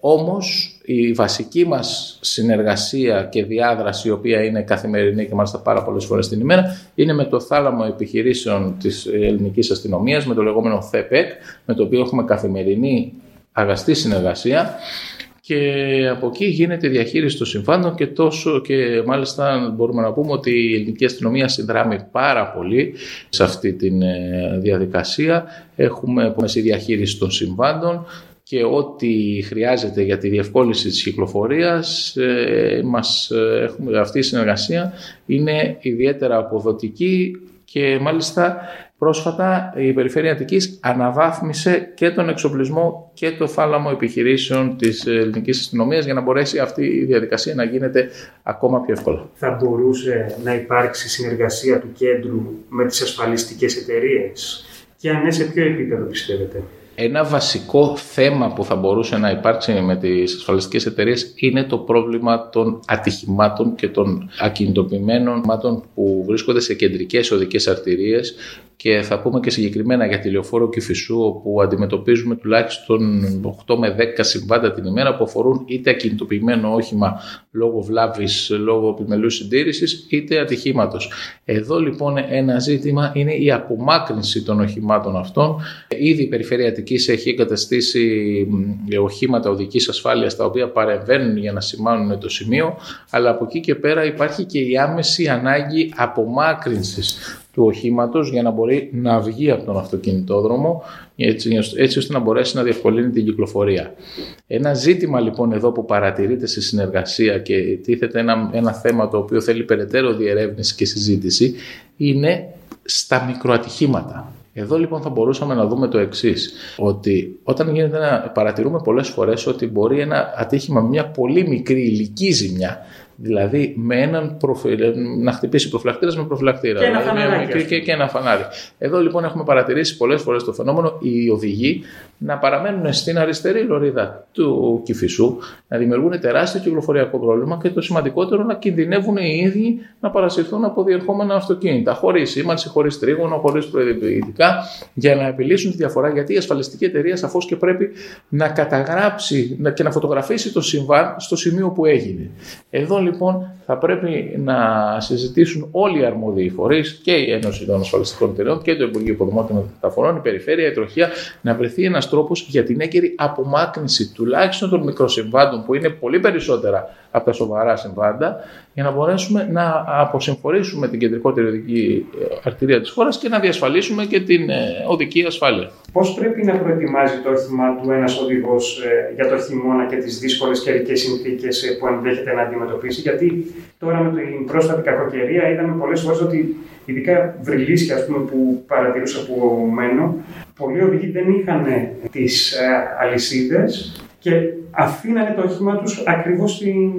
Όμως η βασική μας συνεργασία και διάδραση, η οποία είναι καθημερινή και μάλιστα πάρα πολλές φορές την ημέρα, είναι με το θάλαμο επιχειρήσεων της Ελληνικής Αστυνομίας, με το λεγόμενο ΘΕΠΕΚ, με το οποίο έχουμε καθημερινή αγαστή συνεργασία, και από εκεί γίνεται η διαχείριση των συμβάντων, και, τόσο, και μάλιστα μπορούμε να πούμε ότι η Ελληνική Αστυνομία συνδράμει πάρα πολύ σε αυτή τη διαδικασία. Έχουμε στη διαχείριση των συμβάντων και ό,τι χρειάζεται για τη διευκόλυνση της κυκλοφορίας ε, μας ε, έχουμε, αυτή η συνεργασία είναι ιδιαίτερα αποδοτική και μάλιστα πρόσφατα η Περιφέρεια Αττικής αναβάθμισε και τον εξοπλισμό και το φάλαμο επιχειρήσεων της Ελληνικής Αστυνομίας για να μπορέσει αυτή η διαδικασία να γίνεται ακόμα πιο εύκολα. Θα μπορούσε να υπάρξει συνεργασία του κέντρου με τις ασφαλιστικές εταιρείες και αν είναι σε ποιο επίπεδο πιστεύετε? Ένα βασικό θέμα που θα μπορούσε να υπάρξει με τις ασφαλιστικές εταιρείες είναι το πρόβλημα των ατυχημάτων και των ακινητοποιημένων μάτων που βρίσκονται σε κεντρικές οδικές αρτηρίες και θα πούμε και συγκεκριμένα για τη λεωφόρο Κηφισού, όπου αντιμετωπίζουμε τουλάχιστον οκτώ με δέκα συμβάντα την ημέρα που αφορούν είτε ακινητοποιημένο όχημα λόγω βλάβης, λόγω επιμελούς συντήρησης, είτε ατυχήματος. Εδώ λοιπόν ένα ζήτημα είναι η απομάκρυνση των οχημάτων αυτών. Ήδη η Περιφέρεια Αττικής έχει εγκαταστήσει οχήματα οδικής ασφάλειας τα οποία παρεμβαίνουν για να σημάνουν το σημείο, αλλά από εκεί και πέρα υπάρχει και η άμεση ανάγκη απομάκρυνσης του οχήματος για να μπορεί να βγει από τον αυτοκινητόδρομο έτσι, έτσι ώστε να μπορέσει να διευκολύνει την κυκλοφορία. Ένα ζήτημα λοιπόν εδώ που παρατηρείται στη συνεργασία και τίθεται ένα, ένα θέμα το οποίο θέλει περαιτέρω διερεύνηση και συζήτηση είναι στα μικροατυχήματα. Εδώ λοιπόν θα μπορούσαμε να δούμε το εξής, ότι όταν γίνεται να παρατηρούμε πολλές φορές ότι μπορεί ένα ατύχημα με μια πολύ μικρή υλική ζημιά, δηλαδή με έναν προφυ... να χτυπήσει προφυλακτήρας με προφυλακτήρα και, δηλαδή, ένα και, και ένα φανάρι. Εδώ λοιπόν έχουμε παρατηρήσει πολλές φορές το φαινόμενο οι οδηγοί να παραμένουν στην αριστερή λωρίδα του Κηφισού, να δημιουργούν τεράστιο κυκλοφοριακό πρόβλημα και το σημαντικότερο να κινδυνεύουν οι ίδιοι να παρασυρθούν από διερχόμενα αυτοκίνητα, χωρίς σήμανση, χωρίς τρίγωνο, χωρίς προειδοποιητικά, για να επιλύσουν τη διαφορά. Γιατί η ασφαλιστική εταιρεία σαφώς και πρέπει να καταγράψει και να φωτογραφίσει το συμβάν στο σημείο που έγινε. Εδώ λοιπόν θα πρέπει να συζητήσουν όλοι οι αρμόδιοι φορείς και η Ένωση των Ασφαλιστικών Εταιρεών και το Υπουργείο Υποδομών και Μεταφορών, η Περιφέρεια, η Τροχία, να βρεθεί ένας τρόπος για την έγκαιρη απομάκρυνση τουλάχιστον των μικροσυμβάντων που είναι πολύ περισσότερα από τα σοβαρά συμβάντα, για να μπορέσουμε να αποσυμφορήσουμε την κεντρικότερη οδική αρτηρία της χώρας και να διασφαλίσουμε και την οδική ασφάλεια. Πώς πρέπει να προετοιμάζει το όχημά του ένας οδηγός για το χειμώνα και τις δύσκολες καιρικές συνθήκες που ενδέχεται να αντιμετωπίσει? Γιατί τώρα με την πρόσφατη κακοκαιρία είδαμε πολλές φορές ότι ειδικά βρυλίσια, ας πούμε, που παρατηρούσα που μένω, πολλοί οδηγοί δεν είχαν τις αλυσίδες και αφήνανε το όχημά τους ακριβώς στην,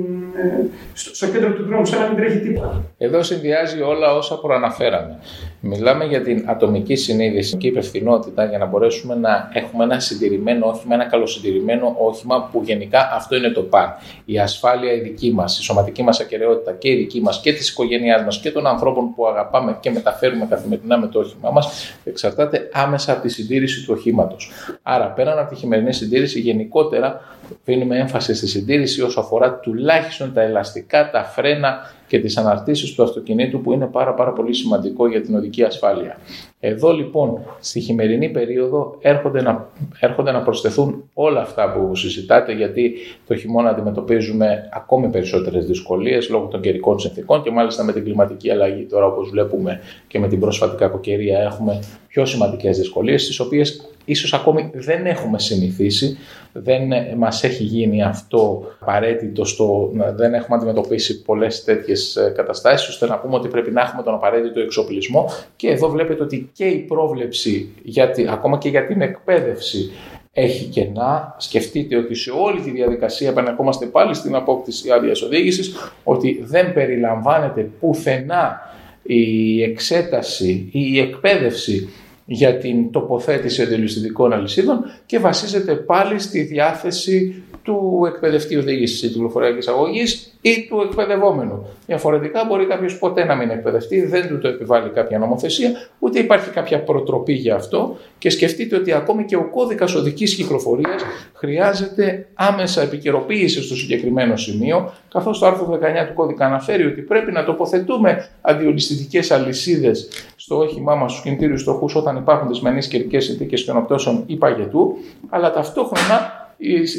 στο, στο κέντρο του δρόμου, σαν να μην τρέχει τίποτα. Εδώ συνδυάζει όλα όσα προαναφέραμε. Μιλάμε για την ατομική συνείδηση και υπευθυνότητα για να μπορέσουμε να έχουμε ένα συντηρημένο όχημα, ένα καλοσυντηρημένο όχημα που γενικά αυτό είναι το παν. Η ασφάλεια η δική μας, η σωματική μας ακεραιότητα και η δική μας και της οικογένειάς μας και των ανθρώπων που αγαπάμε και μεταφέρουμε καθημερινά με το όχημά μας εξαρτάται άμεσα από τη συντήρηση του οχήματος. Άρα, πέραν από τη χειμερινή συντήρηση, γενικότερα δίνουμε έμφαση στη συντήρηση όσο αφορά τουλάχιστον τα ελαστικά, τα φρένα και τις αναρτήσεις του αυτοκινήτου που είναι πάρα, πάρα πολύ σημαντικό για την οδική ασφάλεια. Εδώ λοιπόν στη χειμερινή περίοδο έρχονται να, έρχονται να προσθεθούν όλα αυτά που συζητάτε, γιατί το χειμώνα αντιμετωπίζουμε ακόμη περισσότερες δυσκολίες λόγω των καιρικών συνθήκων και μάλιστα με την κλιματική αλλαγή τώρα όπως βλέπουμε και με την πρόσφατη κακοκαιρία έχουμε πιο σημαντικές δυσκολίες τις οποίες ίσως ακόμη δεν έχουμε συνηθίσει, δεν μας έχει γίνει αυτό απαραίτητο, στο, δεν έχουμε αντιμετωπίσει πολλές τέτοιες καταστάσεις ώστε να πούμε ότι πρέπει να έχουμε τον απαραίτητο εξοπλισμό και εδώ βλέπετε ότι και η πρόβλεψη, γιατί, ακόμα και για την εκπαίδευση, έχει κενά. Σκεφτείτε ότι σε όλη τη διαδικασία επανερχόμαστε πάλι στην απόκτηση άδειας οδήγησης, ότι δεν περιλαμβάνεται πουθενά η εξέταση ή η εκπαίδευση για την τοποθέτηση εντελιστικών αλυσίδων και βασίζεται πάλι στη διάθεση του εκπαιδευτή οδήγησης της κυκλοφοριακής αγωγής ή του εκπαιδευόμενου. Διαφορετικά μπορεί κάποιος ποτέ να μην εκπαιδευτεί, δεν του το επιβάλλει κάποια νομοθεσία, ούτε υπάρχει κάποια προτροπή για αυτό και σκεφτείτε ότι ακόμη και ο κώδικας οδικής κυκλοφορίας χρειάζεται άμεσα επικαιροποίηση στο συγκεκριμένο σημείο, καθώς το άρθρο δεκαεννιά του κώδικα αναφέρει ότι πρέπει να τοποθετούμε αντιολισθητικές αλυσίδες στο όχημά μας, στους κινητήριους στοχούς, όταν υπάρχουν δυσμενείς καιρικές συνθήκες χιονοπτώσεων ή παγετού, αλλά ταυτόχρονα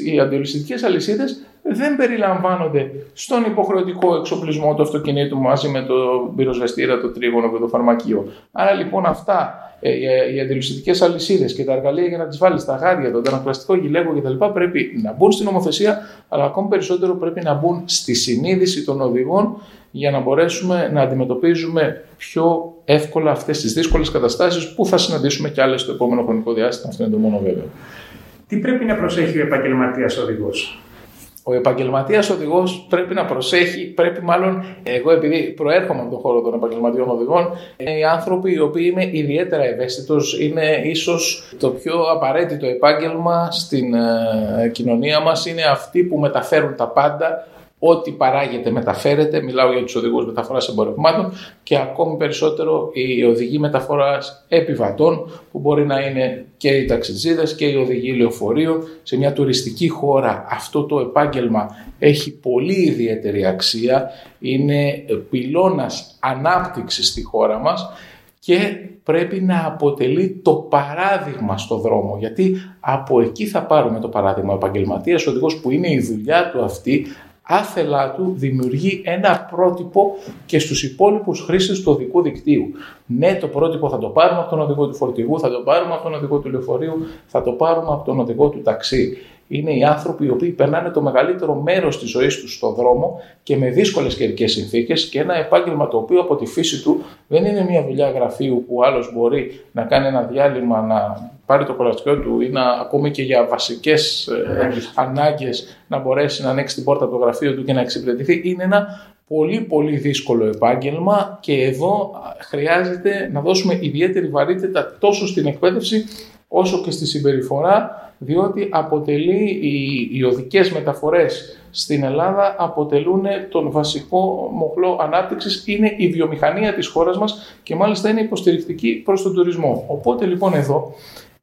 οι αντιολυσιστικές αλυσίδες δεν περιλαμβάνονται στον υποχρεωτικό εξοπλισμό του αυτοκινήτου μαζί με το πυροσβεστήρα, το τρίγωνο και το φαρμακείο. Άρα λοιπόν αυτά, οι αντιολυσιστικές αλυσίδες και τα εργαλεία για να τις βάλεις, τα γάρια, τον ανακλαστικό γυλαίκο κτλ. Πρέπει να μπουν στην νομοθεσία, αλλά ακόμη περισσότερο πρέπει να μπουν στη συνείδηση των οδηγών για να μπορέσουμε να αντιμετωπίζουμε πιο εύκολα αυτές τις δύσκολες καταστάσεις που θα συναντήσουμε κι άλλες στο επόμενο χρονικό διάστημα. Αυτό είναι το μόνο βέβαιο. Τι πρέπει να προσέχει ο επαγγελματίας οδηγός? Ο επαγγελματίας οδηγός πρέπει να προσέχει, πρέπει μάλλον, εγώ επειδή προέρχομαι από τον χώρο των επαγγελματιών οδηγών, οι άνθρωποι οι οποίοι είναι ιδιαίτερα ευαίσθητος, είναι ίσως το πιο απαραίτητο επάγγελμα στην ε, κοινωνία μας, είναι αυτοί που μεταφέρουν τα πάντα. Ό,τι παράγεται μεταφέρεται, μιλάω για τους οδηγούς μεταφοράς εμπορευμάτων και ακόμη περισσότερο οι οδηγοί μεταφοράς επιβατών που μπορεί να είναι και οι ταξιτζίδες και οι οδηγοί λεωφορείων. Σε μια τουριστική χώρα αυτό το επάγγελμα έχει πολύ ιδιαίτερη αξία, είναι πυλώνας ανάπτυξης στη χώρα μας και πρέπει να αποτελεί το παράδειγμα στο δρόμο, γιατί από εκεί θα πάρουμε το παράδειγμα. Ο επαγγελματίας οδηγός, που είναι η δουλειά του αυτή, άθελά του δημιουργεί ένα πρότυπο και στους υπόλοιπους χρήστες του οδικού δικτύου. Ναι, το πρότυπο θα το πάρουμε από τον οδηγό του φορτηγού, θα το πάρουμε από τον οδηγό του λεωφορείου, θα το πάρουμε από τον οδηγό του ταξί. Είναι οι άνθρωποι οι οποίοι περνάνε το μεγαλύτερο μέρος της ζωής τους στον δρόμο και με δύσκολες καιρικές συνθήκες, και ένα επάγγελμα το οποίο από τη φύση του δεν είναι μια δουλειά γραφείου που άλλος μπορεί να κάνει ένα διάλειμμα, να πάρει το κολαστικό του ή να, ακόμη και για βασικές ε, ανάγκες, να μπορέσει να ανοίξει την πόρτα από το γραφείο του και να εξυπηρετηθεί. Είναι ένα πολύ πολύ δύσκολο επάγγελμα και εδώ χρειάζεται να δώσουμε ιδιαίτερη βαρύτητα τόσο στην εκπαίδευση όσο και στη συμπεριφορά, διότι αποτελεί, οι, οι οδικές μεταφορές στην Ελλάδα αποτελούν τον βασικό μοχλό ανάπτυξης, είναι η βιομηχανία της χώρας μας και μάλιστα είναι υποστηρικτική προς τον τουρισμό. Οπότε λοιπόν εδώ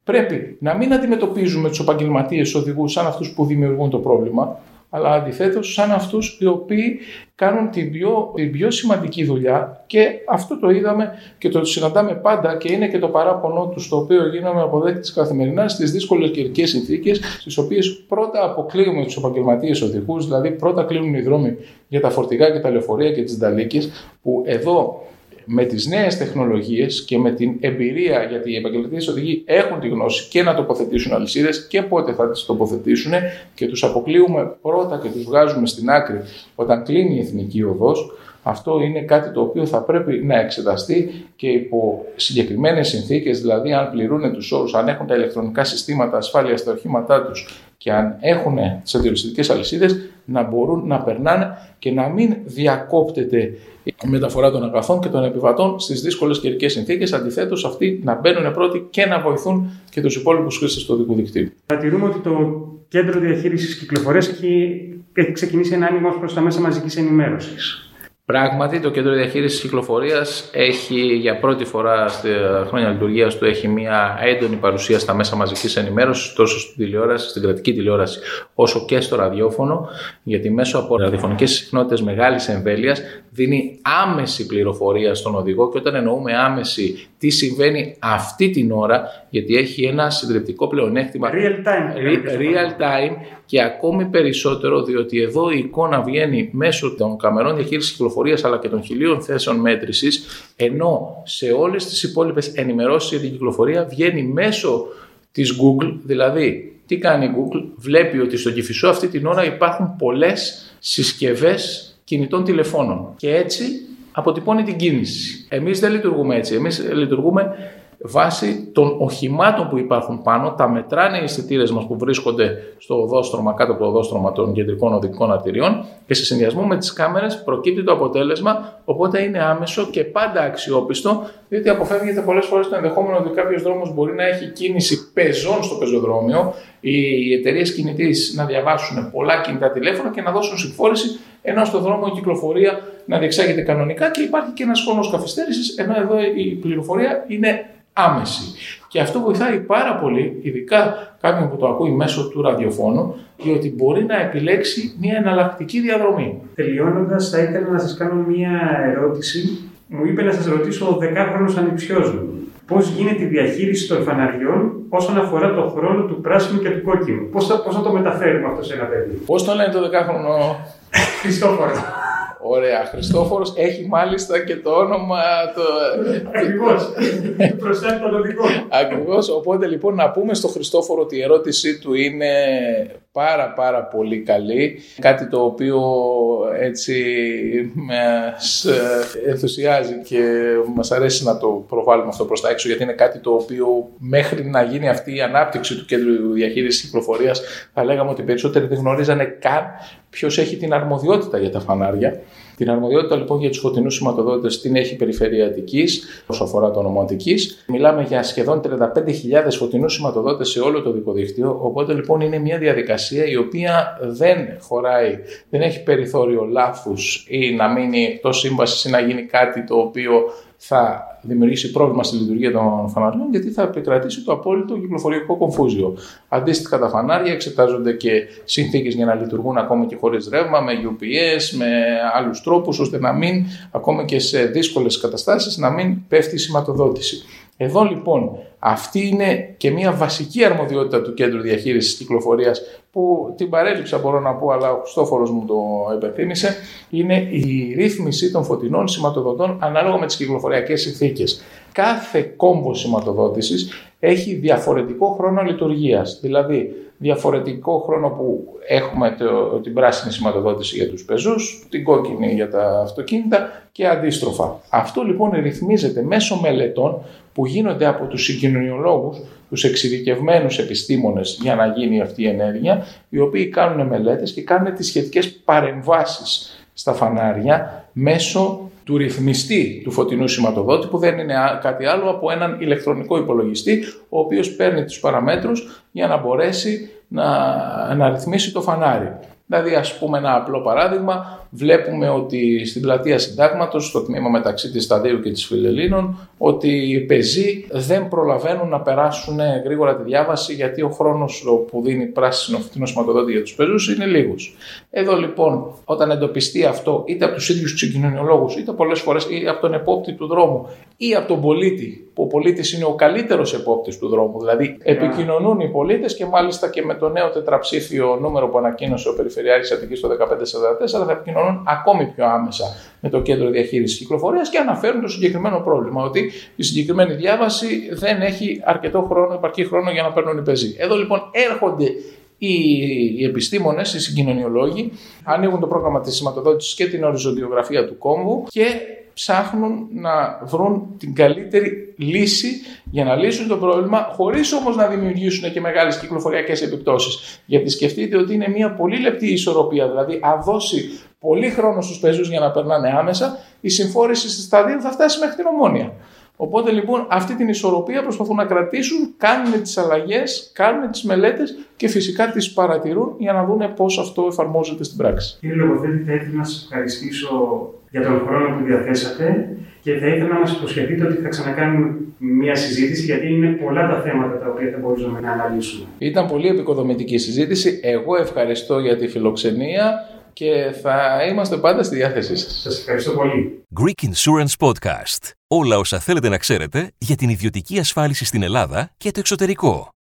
πρέπει να μην αντιμετωπίζουμε τους επαγγελματίες οδηγούς σαν αυτούς που δημιουργούν το πρόβλημα, αλλά αντιθέτως σαν αυτούς οι οποίοι κάνουν την πιο, την πιο σημαντική δουλειά, και αυτό το είδαμε και το συναντάμε πάντα και είναι και το παράπονο του, στο οποίο γίναμε αποδέκτης καθημερινά στις δύσκολες καιρικές συνθήκες, στις οποίες πρώτα αποκλείουμε τους επαγγελματίες οδηγούς, δηλαδή πρώτα κλείνουν οι δρόμοι για τα φορτηγά και τα λεωφορεία και τις νταλίκες, που εδώ με τις νέες τεχνολογίες και με την εμπειρία, γιατί οι επαγγελματίες οδηγοί έχουν τη γνώση και να τοποθετήσουν αλυσίδες και πότε θα τις τοποθετήσουν, και τους αποκλείουμε πρώτα και τους βγάζουμε στην άκρη όταν κλείνει η εθνική οδός. Αυτό είναι κάτι το οποίο θα πρέπει να εξεταστεί και υπό συγκεκριμένες συνθήκες, δηλαδή αν πληρούν τους όρους, αν έχουν τα ηλεκτρονικά συστήματα ασφάλειας στα οχήματά τους και αν έχουν τις αντιολυσιστικές αλυσίδες, να μπορούν να περνάνε και να μην διακόπτεται η μεταφορά των αγαθών και των επιβατών στις δύσκολες καιρικές συνθήκες. Αντιθέτως, αυτοί να μπαίνουν πρώτοι και να βοηθούν και τους υπόλοιπους χρήστες του οδικού δικτύου. Παρατηρούμε ότι το Κέντρο Διαχείρισης Κυκλοφορίας έχει, έχει ξεκινήσει ένα άνοιγμα προς τα μέσα μαζικής ενημέρωσης. Πράγματι, το Κέντρο Διαχείρισης Κυκλοφορίας έχει για πρώτη φορά στη χρόνια λειτουργίας του έχει μια έντονη παρουσία στα μέσα μαζικής ενημέρωσης, τόσο στην τηλεόραση, στην κρατική τηλεόραση, όσο και στο ραδιόφωνο, γιατί μέσω από ραδιοφωνικές συχνότητες μεγάλης εμβέλειας δίνει άμεση πληροφορία στον οδηγό, και όταν εννοούμε άμεση, τι συμβαίνει αυτή την ώρα, γιατί έχει ένα συντριπτικό πλεονέκτημα real time, real, real time και ακόμη περισσότερο, διότι εδώ η εικόνα βγαίνει μέσω των καμερών διαχείρισης κυκλοφορίας αλλά και των χιλίων θέσεων μέτρησης, ενώ σε όλες τις υπόλοιπες ενημερώσεις για την κυκλοφορία βγαίνει μέσω της Google. Δηλαδή, τι κάνει η Google? Βλέπει ότι στον Κηφισό αυτή την ώρα υπάρχουν πολλές συσκευές κινητών τηλεφώνων και έτσι αποτυπώνει την κίνηση. Εμείς δεν λειτουργούμε έτσι, εμείς λειτουργούμε βάσει των οχημάτων που υπάρχουν πάνω, τα μετράνε οι αισθητήρες μας που βρίσκονται στο οδόστρωμα, κάτω από το οδόστρωμα των κεντρικών οδικών αρτηριών, και σε συνδυασμό με τις κάμερες προκύπτει το αποτέλεσμα. Οπότε είναι άμεσο και πάντα αξιόπιστο, διότι αποφεύγεται πολλές φορές το ενδεχόμενο ότι κάποιος δρόμος μπορεί να έχει κίνηση πεζών στο πεζοδρόμιο, οι εταιρείες κινητής να διαβάσουν πολλά κινητά τηλέφωνα και να δώσουν συμφόρηση, ενώ στον δρόμο η κυκλοφορία να διεξάγεται κανονικά και υπάρχει και ένας χρόνος καθυστέρησης, ενώ εδώ η πληροφορία είναι άμεση. Και αυτό βοηθάει πάρα πολύ, ειδικά κάποιον που το ακούει μέσω του ραδιοφώνου, διότι μπορεί να επιλέξει μια εναλλακτική διαδρομή. Τελειώνοντας, θα ήθελα να σας κάνω μια ερώτηση. Μου είπε να σας ρωτήσω ο δεκάχρονος ανιψιός μου, πώς γίνεται η διαχείριση των φαναριών όσον αφορά το χρόνο του πράσινου και του κόκκινου. Πώς θα, πώς θα το μεταφέρουμε αυτό σε ένα παιδί? Πώς το λένε το δεκάχρονο? Χριστόφορο. Ωραία, Χριστόφορος, έχει μάλιστα και το όνομα. Το... Ακριβώς. Προσθέτει το λογικό. Ακριβώς. Οπότε λοιπόν να πούμε στο Χριστόφορο ότι η ερώτησή του είναι πάρα πάρα πολύ καλή. Κάτι το οποίο έτσι μας ενθουσιάζει και μας αρέσει να το προβάλλουμε αυτό προς τα έξω, γιατί είναι κάτι το οποίο μέχρι να γίνει αυτή η ανάπτυξη του Κέντρου Διαχείρισης Κυκλοφορίας, θα λέγαμε ότι περισσότεροι δεν γνωρίζανε καν ποιος έχει την αρμοδιότητα για τα φανάρια. Την αρμοδιότητα λοιπόν για τους φωτεινούς σηματοδότες την έχει η Περιφέρεια Αττικής, όσο αφορά το όνομα Αττικής. Μιλάμε για σχεδόν τριάντα πέντε χιλιάδες φωτεινούς σηματοδότες σε όλο το οικοδίκτυο. Οπότε λοιπόν είναι μια διαδικασία η οποία δεν χωράει, δεν έχει περιθώριο λάθους ή να μείνει εκτός σύμβασης ή να γίνει κάτι το οποίο θα δημιουργήσει πρόβλημα στη λειτουργία των φαναριών, γιατί θα επικρατήσει το απόλυτο κυκλοφοριακό κομφούζιο. Αντίστοιχα, τα φανάρια εξετάζονται και συνθήκες για να λειτουργούν ακόμη και χωρίς ρεύμα, με γιου πι ες, με άλλους τρόπους, ώστε να μην, ακόμα και σε δύσκολες καταστάσεις, να μην πέφτει η σηματοδότηση. Εδώ λοιπόν, αυτή είναι και μια βασική αρμοδιότητα του Κέντρου Διαχείρισης Κυκλοφορίας, που την παρέλειψα μπορώ να πω, αλλά ο Χριστόφορος μου το επενθύμησε, είναι η ρύθμιση των φωτεινών σηματοδοτών ανάλογα με τις κυκλοφοριακές συνθήκες. Κάθε κόμβο σηματοδότησης έχει διαφορετικό χρόνο λειτουργίας, δηλαδή διαφορετικό χρόνο που έχουμε το, την πράσινη σηματοδότηση για τους πεζούς, την κόκκινη για τα αυτοκίνητα και αντίστροφα. Αυτό λοιπόν ρυθμίζεται μέσω μελετών που γίνονται από τους συγκοινωνιολόγους, τους εξειδικευμένους επιστήμονες για να γίνει αυτή η ενέργεια, οι οποίοι κάνουν μελέτες και κάνουν τις σχετικές παρεμβάσεις στα φανάρια μέσω του ρυθμιστή του φωτεινού σηματοδότη, που δεν είναι κάτι άλλο από έναν ηλεκτρονικό υπολογιστή, ο οποίος παίρνει τους παραμέτρους για να μπορέσει να, να ρυθμίσει το φανάρι. Δηλαδή, ας πούμε ένα απλό παράδειγμα, βλέπουμε ότι στην πλατεία Συντάγματος, στο τμήμα μεταξύ της Σταδίου και της Φιλελλήνων, ότι οι πεζοί δεν προλαβαίνουν να περάσουν γρήγορα τη διάβαση, γιατί ο χρόνος που δίνει πράσινο φωτεινό σηματοδότη για τους πεζούς είναι λίγος. Εδώ λοιπόν, όταν εντοπιστεί αυτό είτε από τους ίδιους τους συγκοινωνιολόγους, είτε πολλές φορές ή από τον επόπτη του δρόμου ή από τον πολίτη, που ο πολίτης είναι ο καλύτερος επόπτης του δρόμου, δηλαδή επικοινωνούν οι πολίτες, και μάλιστα και με το νέο τετραψήφιο νούμερο που ανακοίνωσε ο Περιφερειάρχης Αττικής το δεκαπέντε σαράντα τέσσερα, θα επικοινωνούν ακόμη πιο άμεσα με το Κέντρο Διαχείρισης Κυκλοφορίας και αναφέρουν το συγκεκριμένο πρόβλημα, ότι η συγκεκριμένη διάβαση δεν έχει αρκετό χρόνο, επαρκή χρόνο για να παίρνουν οι πεζοί. Εδώ λοιπόν έρχονται οι επιστήμονες, οι συγκοινωνιολόγοι, ανοίγουν το πρόγραμμα της σηματοδότησης και την οριζοντιογραφία του κόμβου και ψάχνουν να βρουν την καλύτερη λύση για να λύσουν το πρόβλημα, χωρίς όμως να δημιουργήσουν και μεγάλες κυκλοφοριακές επιπτώσεις. Γιατί σκεφτείτε ότι είναι μια πολύ λεπτή ισορροπία, δηλαδή αν δώσει πολύ χρόνο στους πεζούς για να περνάνε άμεσα, η συμφόρηση στη Σταδίου θα φτάσει μέχρι την Ομόνια. Οπότε λοιπόν αυτή την ισορροπία προσπαθούν να κρατήσουν, κάνουν τις αλλαγές, κάνουν τις μελέτες και φυσικά τις παρατηρούν για να δουν πώς αυτό εφαρμόζεται στην πράξη. Κύριε Λογοθέτη, θα ήθελα να σας ευχαριστήσω για τον χρόνο που διαθέσατε και θα ήθελα να μας υποσχεθείτε ότι θα ξανακάνουμε μια συζήτηση, γιατί είναι πολλά τα θέματα τα οποία θα μπορούσαμε να αναλύσουμε. Ήταν πολύ επικοδομητική συζήτηση. Εγώ ευχαριστώ για τη φιλοξενία και θα είμαστε πάντα στη διάθεσή σας. Σας ευχαριστώ πολύ. Greek Insurance Podcast. Όλα όσα θέλετε να ξέρετε για την ιδιωτική ασφάλιση στην Ελλάδα και το εξωτερικό.